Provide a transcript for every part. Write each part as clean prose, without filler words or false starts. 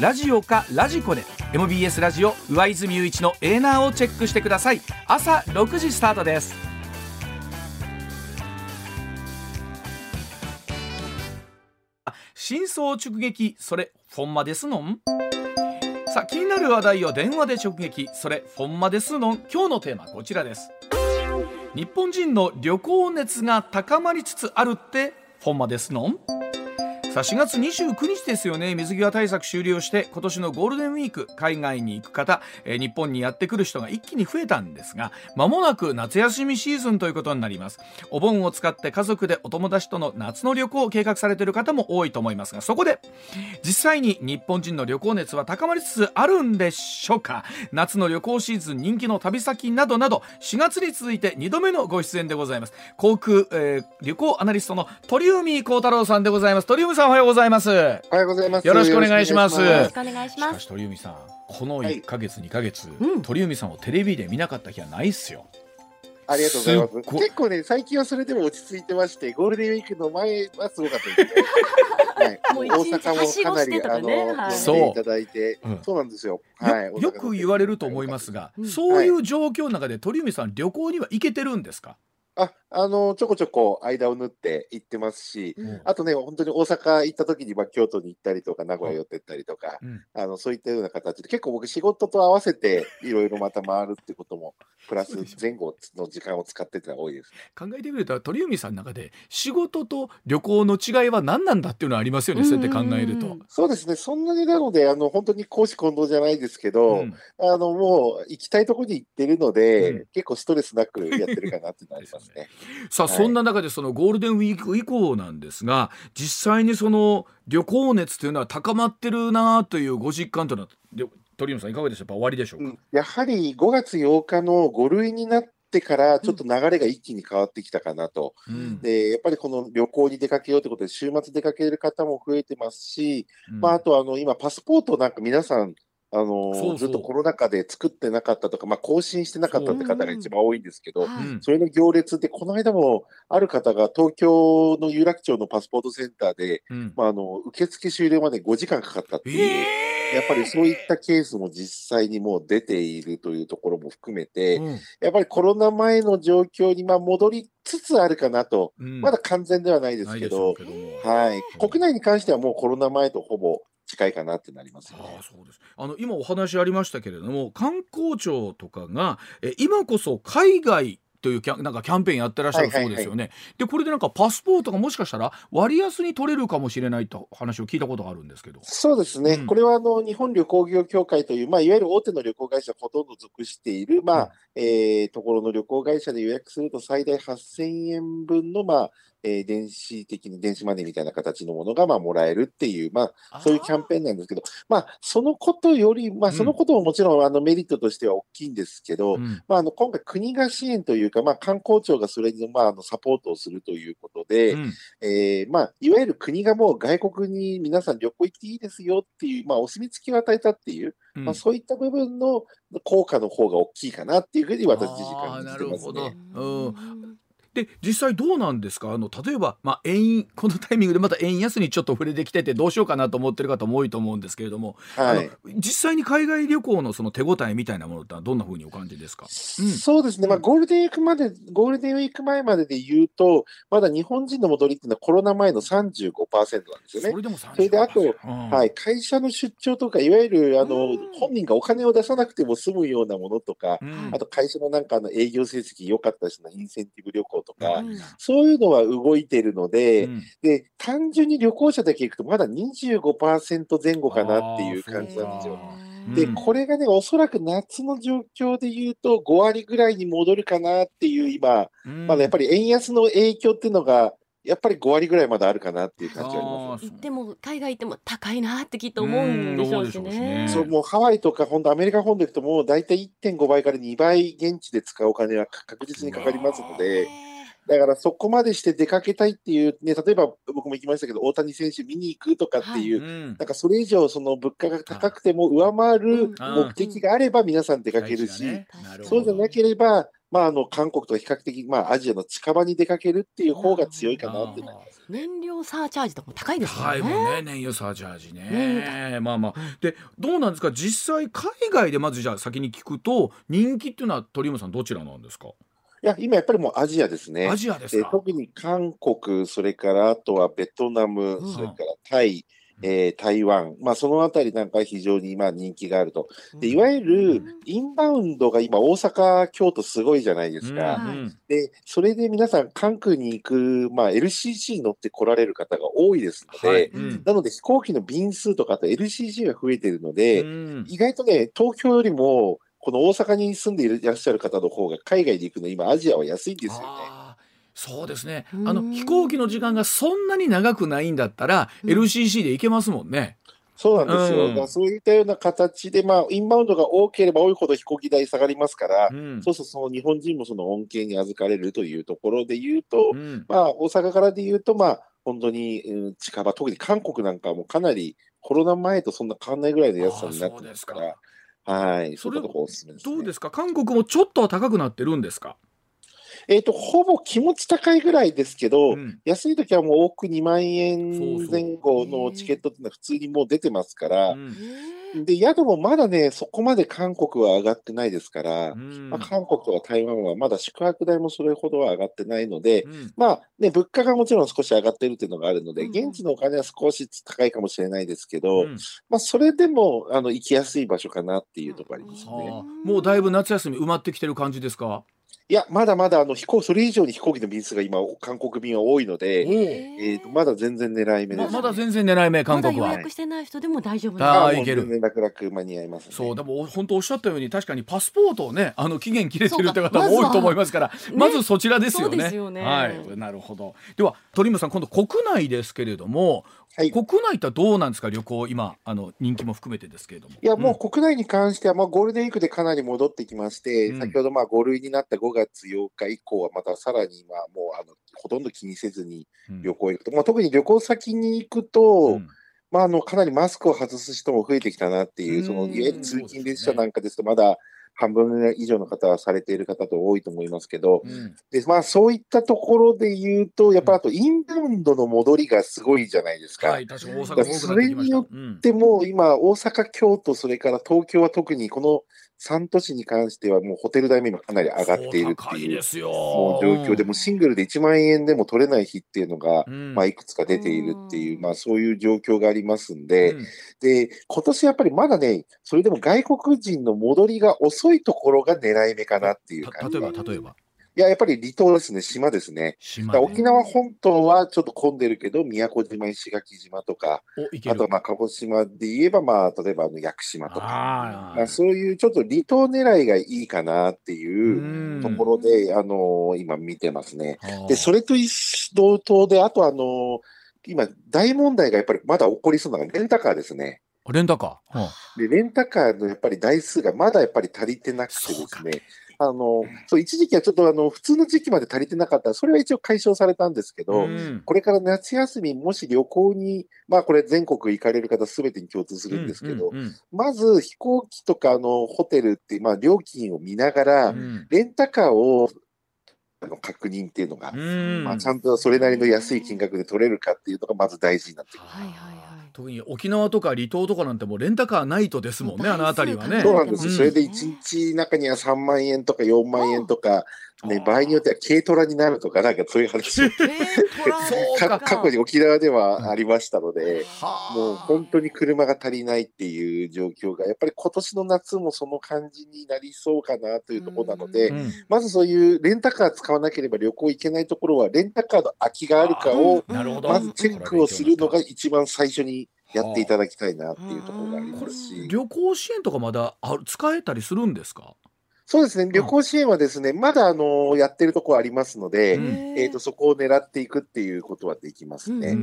ラジオかラジコで MBS ラジオ上泉雄一のエーナーをチェックしてください。朝6時スタートです。真相直撃、それほんまですのん。さあ、気になる話題を電話で直撃、それほんまですのん。今日のテーマこちらです。日本人の旅行熱が高まりつつあるってほんまですのん。さあ、4月29日ですよね。水際対策終了して今年のゴールデンウィーク、海外に行く方、日本にやってくる人が一気に増えたんですが、間もなく夏休みシーズンということになります。お盆を使って家族でお友達との夏の旅行を計画されている方も多いと思いますが、そこで実際に日本人の旅行熱は高まりつつあるんでしょうか。夏の旅行シーズン人気の旅先などなど、4月に続いて2度目のご出演でございます。航空、旅行アナリストの鳥海高太郎さんでございます。鳥海さん、おはようございます。おはようございます。よろしくお願いします。よろしくお願いします。しかし鳥海さん、この1ヶ月、はい、2ヶ月、鳥海さんをテレビで見なかった日はないっすよ。ありがとうございます。結構ね、最近はそれでも落ち着いてまして、ゴールデンウィークの前はすごかったですね。はい、大阪もかなり呼んでいただいて、そうなんですよ。はい、よく言われると思いますが、そういう状況の中で鳥海さん、旅行には行けてるんですか？ちょこちょこ間を縫って行ってますし、あとね、本当に大阪行った時に、京都に行ったりとか、名古屋寄ってったりとか、そういったような形で、結構僕、仕事と合わせて、いろいろまた回るってことも、プラス前後の時間を使ってたら多いです。考えてみると、鳥海さんの中で、仕事と旅行の違いは何なんだっていうのはありますよね、そうやって考えると。そうですね、そんなになので、本当に公私混同じゃないですけど、もう行きたいところに行ってるので、結構ストレスなくやってるかなってなります。さあ、そんな中でそのゴールデンウィーク以降なんですが、実際にその旅行熱というのは高まってるなというご実感というのは、鳥海さんいかがでしょうか？終わりでしょうか？やはり5月8日の5類になってからちょっと流れが一気に変わってきたかなと、でやっぱりこの旅行に出かけようということで週末出かける方も増えてますし、あと今パスポートなんか皆さんずっとコロナ禍で作ってなかったとか、更新してなかったって方が一番多いんですけど、それの行列で、この間もある方が東京の有楽町のパスポートセンターで、受付終了まで5時間かかったっていう、やっぱりそういったケースも実際にもう出ているというところも含めて、やっぱりコロナ前の状況に戻りつつあるかなと、まだ完全ではないですけど、国内に関してはもうコロナ前とほぼ近いかなってなりますよね。そうです。今お話ありましたけれども、観光庁とかが今こそ海外というキャンペーンやってらっしゃるそうですよね。でこれでパスポートがもしかしたら割安に取れるかもしれないと話を聞いたことがあるんですけど。そうですね、これは日本旅行業協会という、いわゆる大手の旅行会社ほとんど属している、ところの旅行会社で予約すると最大8000円分の電子マネーみたいな形のものがもらえるっていう、そういうキャンペーンなんですけど、そのことももちろんメリットとしては大きいんですけど、今回国が支援というか、観光庁がそれにサポートをするということで、いわゆる国がもう外国に皆さん旅行行っていいですよっていう、お墨付きを与えたっていう、そういった部分の効果の方が大きいかなっていうふうに私自身感じてますね。で実際どうなんですか？例えば、このタイミングでまた円安にちょっと触れてきててどうしようかなと思ってる方も多いと思うんですけれども、実際に海外旅行のその手応えみたいなものってどんなふうにお感じですか？そうですね、ゴールデンウィーク前までで言うとまだ日本人の戻りっていうのはコロナ前の 35% なんですよね。それでも 35%。 それであと、会社の出張とかいわゆる本人がお金を出さなくても済むようなものとか、あと会社の営業成績良かったしインセンティブ旅行とか、そういうのは動いているので、で単純に旅行者だけ行くとまだ 25% 前後かなっていう感じなんですよ。でこれがね、おそらく夏の状況でいうと5割ぐらいに戻るかなっていう、今まだやっぱり円安の影響っていうのがやっぱり5割ぐらいまだあるかなっていう感じはあります。でも海外行っても高いなってきっと思うんでしょうしね。そう、もうハワイとか本当アメリカ本土行くともう大体 1.5 倍から2倍現地で使うお金は確実にかかりますので、だからそこまでして出かけたいっていう、ね、例えば僕も行きましたけど大谷選手見に行くとかっていう、はい、うん、なんかそれ以上その物価が高くても上回る目的があれば皆さん出かけるし、ね、そうじゃなければ、まあ、韓国とか比較的、まあ、アジアの近場に出かけるっていう方が強いかなって。燃料サーチャージとかも高いですよね。はい、もうね、燃料サーチャージね。まあまあ、でどうなんですか実際海外で。まずじゃあ先に聞くと人気っていうのは鳥山さんどちらなんですか？いや、今やっぱりもうアジアですね。アジアですか。特に韓国、それからあとはベトナム、うん、それからタイ、台湾、まあ、そのあたりなんか非常に今人気があると。でいわゆるインバウンドが今大阪、京都すごいじゃないですか。うん、でそれで皆さん関空に行く、まあ、LCC に乗って来られる方が多いですので、はい、うん、なので飛行機の便数とかと LCC が増えているので、うん、意外とね東京よりもこの大阪に住んでいらっしゃる方の方が海外に行くの今アジアは安いんですよね。そうですね。飛行機の時間がそんなに長くないんだったら LCC で行けますもんね。そうなんですよ。だからそういったような形で、まあ、インバウンドが多ければ多いほど飛行機代下がりますから、うん、そうするとその日本人もその恩恵に預かれるというところでいうと、うん、まあ、大阪からでいうと、まあ、本当に近場、特に韓国なんかもかなりコロナ前とそんな変わらないぐらいの安さになってますから。はい、それどうですか？韓国もちょっとは高くなってるんですか？ほぼ気持ち高いぐらいですけど、うん、安い時はもう多く2万円前後のチケットっていうのは普通にもう出てますから、で宿もまだねそこまで韓国は上がってないですから、まあ、韓国とか台湾はまだ宿泊代もそれほどは上がってないので、まあね、物価がもちろん少し上がってるっていうのがあるので、現地のお金は少し高いかもしれないですけど、まあ、それでも行きやすい場所かなっていうところありますね。もうだいぶ夏休み埋まってきてる感じですか？いや、まだまだそれ以上に飛行機の便数が今韓国便は多いので、まだ全然狙い目です、ね。まだ全然狙い目。韓国はまだ予約してない人でも大丈夫なんです。全然楽々間に合いますね。そう、でも本当おっしゃったように確かにパスポートをね期限切れてるって方も多いと思いますから、まずそちらですよね。そうですよね。はい、なるほど。では鳥山さん、今度国内ですけれども、はい、国内とはどうなんですか？旅行今人気も含めてですけれども。いや、もう国内に関しては、まあ、ゴールデンウィークでかなり戻ってきまして、先ほどまあ5類になった5月8日以降はまたさらに今もうほとんど気にせずに旅行行くと、まあ、特に旅行先に行くと、まあ、かなりマスクを外す人も増えてきたなっていう、そのいわゆる通勤列車なんかですとまだ半分以上の方はされている方と多いと思いますけど、で、まあ、そういったところで言うとやっぱりあとインバウンドの戻りがすごいじゃないですか。それによっても今大阪、京都、それから東京は特にこの3都市に関してはもうホテル代も今かなり上がっているっていう状況で、もうシングルで1万円でも取れない日っていうのが、まあ、いくつか出ているっていう、まあ、そういう状況がありますんで、で今年やっぱりまだねそれでも外国人の戻りが遅いところが狙い目かなっていう感じ。例えばいや、やっぱり離島ですね、島ですね。沖縄本島はちょっと混んでるけど、宮古島、石垣島とか、あとまあ鹿児島で言えば、まあ、例えば屋久島とか、まあ、そういうちょっと離島狙いがいいかなっていうところで、今見てますね。で、それと同等で、あと今、大問題がやっぱりまだ起こりそうなのがレンタカーですね。レンタカーのやっぱり台数がまだやっぱり足りてなくてですね。そう、一時期はちょっと普通の時期まで足りてなかった。それは一応解消されたんですけど、これから夏休みもし旅行に、まあ、これ全国行かれる方すべてに共通するんですけど、まず飛行機とかホテルって、まあ、料金を見ながら、レンタカーを確認っていうのが、まあ、ちゃんとそれなりの安い金額で取れるかっていうのがまず大事になってくる。特に沖縄とか離島とかなんてもうレンタカーないとですもんね、あの辺りはね。そうなんです、それで1日中には3万円とか4万円とか、ね、場合によっては軽トラになるとか、なんかそういう話過去に沖縄ではありましたので、もう本当に車が足りないっていう状況がやっぱり今年の夏もその感じになりそうかなというところなので、まずそういうレンタカー使わなければ旅行行けないところはレンタカーの空きがあるかをまずチェックをするのが一番最初にやっていただきたいなっていうところがありますし、旅行支援とかまだ使えたりするんですか？そうですね、旅行支援はですね、まだやってるところありますので、そこを狙っていくっていうことはできますね。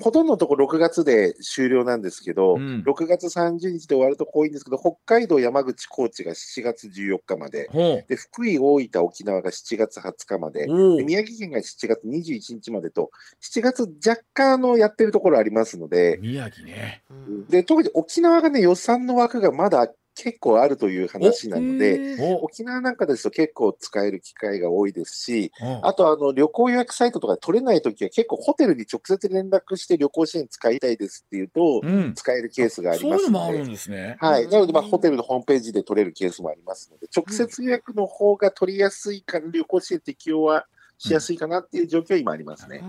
ほとんどのところ6月で終了なんですけど、6月30日で終わるとこ多いんですけど、北海道、山口、高知が7月14日まで、で福井、大分、沖縄が7月20日まで、で宮城県が7月21日までと、7月若干やってるところありますので、宮城ね。で特に沖縄がね、予算の枠がまだ結構あるという話なので、沖縄なんかですと結構使える機会が多いですし、あと旅行予約サイトとかで取れないときは結構ホテルに直接連絡して旅行支援使いたいですっていうと、使えるケースがありますので、はい、なのでホテルのホームページで取れるケースもありますので、直接予約の方が取りやすいから旅行支援適用はしやすいかなっていう状況は今ありますね。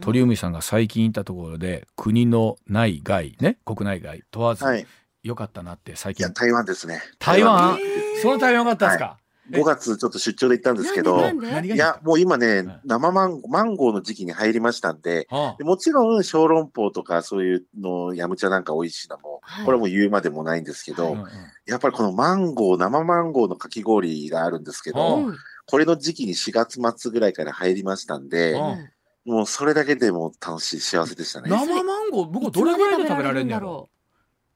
鳥海さんが最近行ったところで、国の内外ね、国内外問わず、はい、良かったなって最近。台湾ですね。台湾、その台湾良かったですか。5月ちょっと出張で行ったんですけど、いやもう今ね、生マンゴーの時期に入りましたんで、もちろん小籠包とかそういうのヤムチャなんか美味しいのも、これも言うまでもないんですけど、やっぱりこの生マンゴーのかき氷があるんですけど、これの時期に4月末ぐらいから入りましたんで、もうそれだけでも楽しい、幸せでしたね。生マンゴー僕どれぐらいで食べられるんだろう。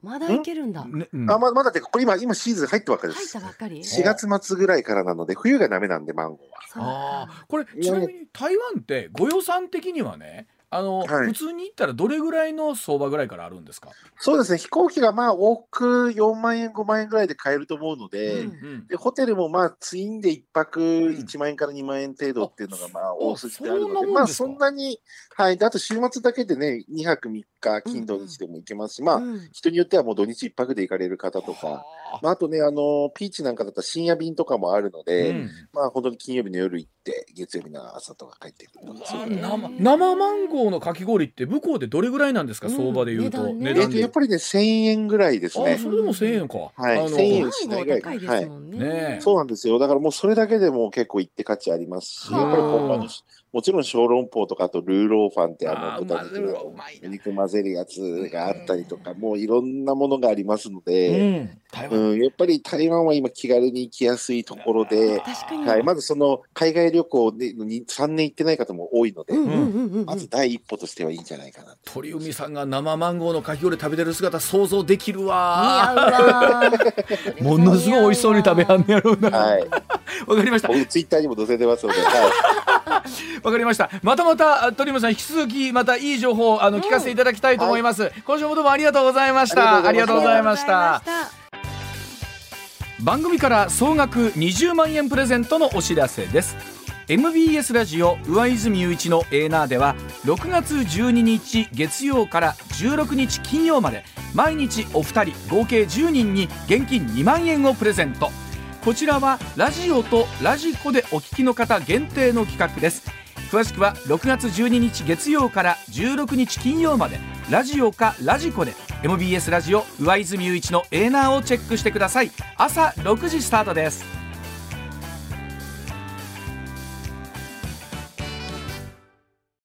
まだいけるんだ。まだってこれ今シーズン入ったばっかりです。入ったばっかり。4月末ぐらいからなので、冬がダメなんでマンゴーは。これちなみに台湾ってご予算的にはね、普通に行ったらどれぐらいの相場ぐらいからあるんですか。そうですね、飛行機がまあ往復4万円5万円ぐらいで買えると思うので、でホテルもまあツインで1泊1万円から2万円程度っていうのがまあ大筋であるので、まあそんなに、はい、であと週末だけでね、2泊3日金土日でも行けますし、まあ人によってはもう土日1泊で行かれる方とか、まああとね、ピーチなんかだったら深夜便とかもあるので、まあ本当に金曜日の夜行って月曜日の朝とか帰ってくるとか。生マンゴーのかき氷って向こうでどれぐらいなんですか、相場でいうと。やっぱりね、1000円ぐらいですね。それでも1000円か。1000円しないぐらい。そうなんですよ。だからもうそれだけでも結構行って価値ありますし、やっぱりもちろん小籠包とか、あとルーローファンって豚肉の肉混ぜるやつがあったりとか、もういろんなものがありますので、やっぱり台湾は今気軽に行きやすいところで、まずその海外旅行で3年行ってない方も多いので、まず第一歩としてはいいんじゃないかな。鳥海さんが生マンゴーのかき氷食べてる姿想像できるわ。ものすごい美味しそうに食べはんねやろうな。わかりました。僕ツイッターにも載せてますので。わかりました。またまた鳥海さん、引き続きまたいい情報を聞かせていただきたいと思います。今週もどうもありがとうございました。ありがとうございました。番組から総額20万円プレゼントのお知らせです。MBS ラジオ上泉雄一のエーナーでは、6月12日月曜から16日金曜まで、毎日お二人合計10人に現金2万円をプレゼント。こちらはラジオとラジコでお聞きの方限定の企画です。詳しくは6月12日月曜から16日金曜まで、ラジオかラジコで MBS ラジオ上泉雄一のエーナーをチェックしてください。朝6時スタートです。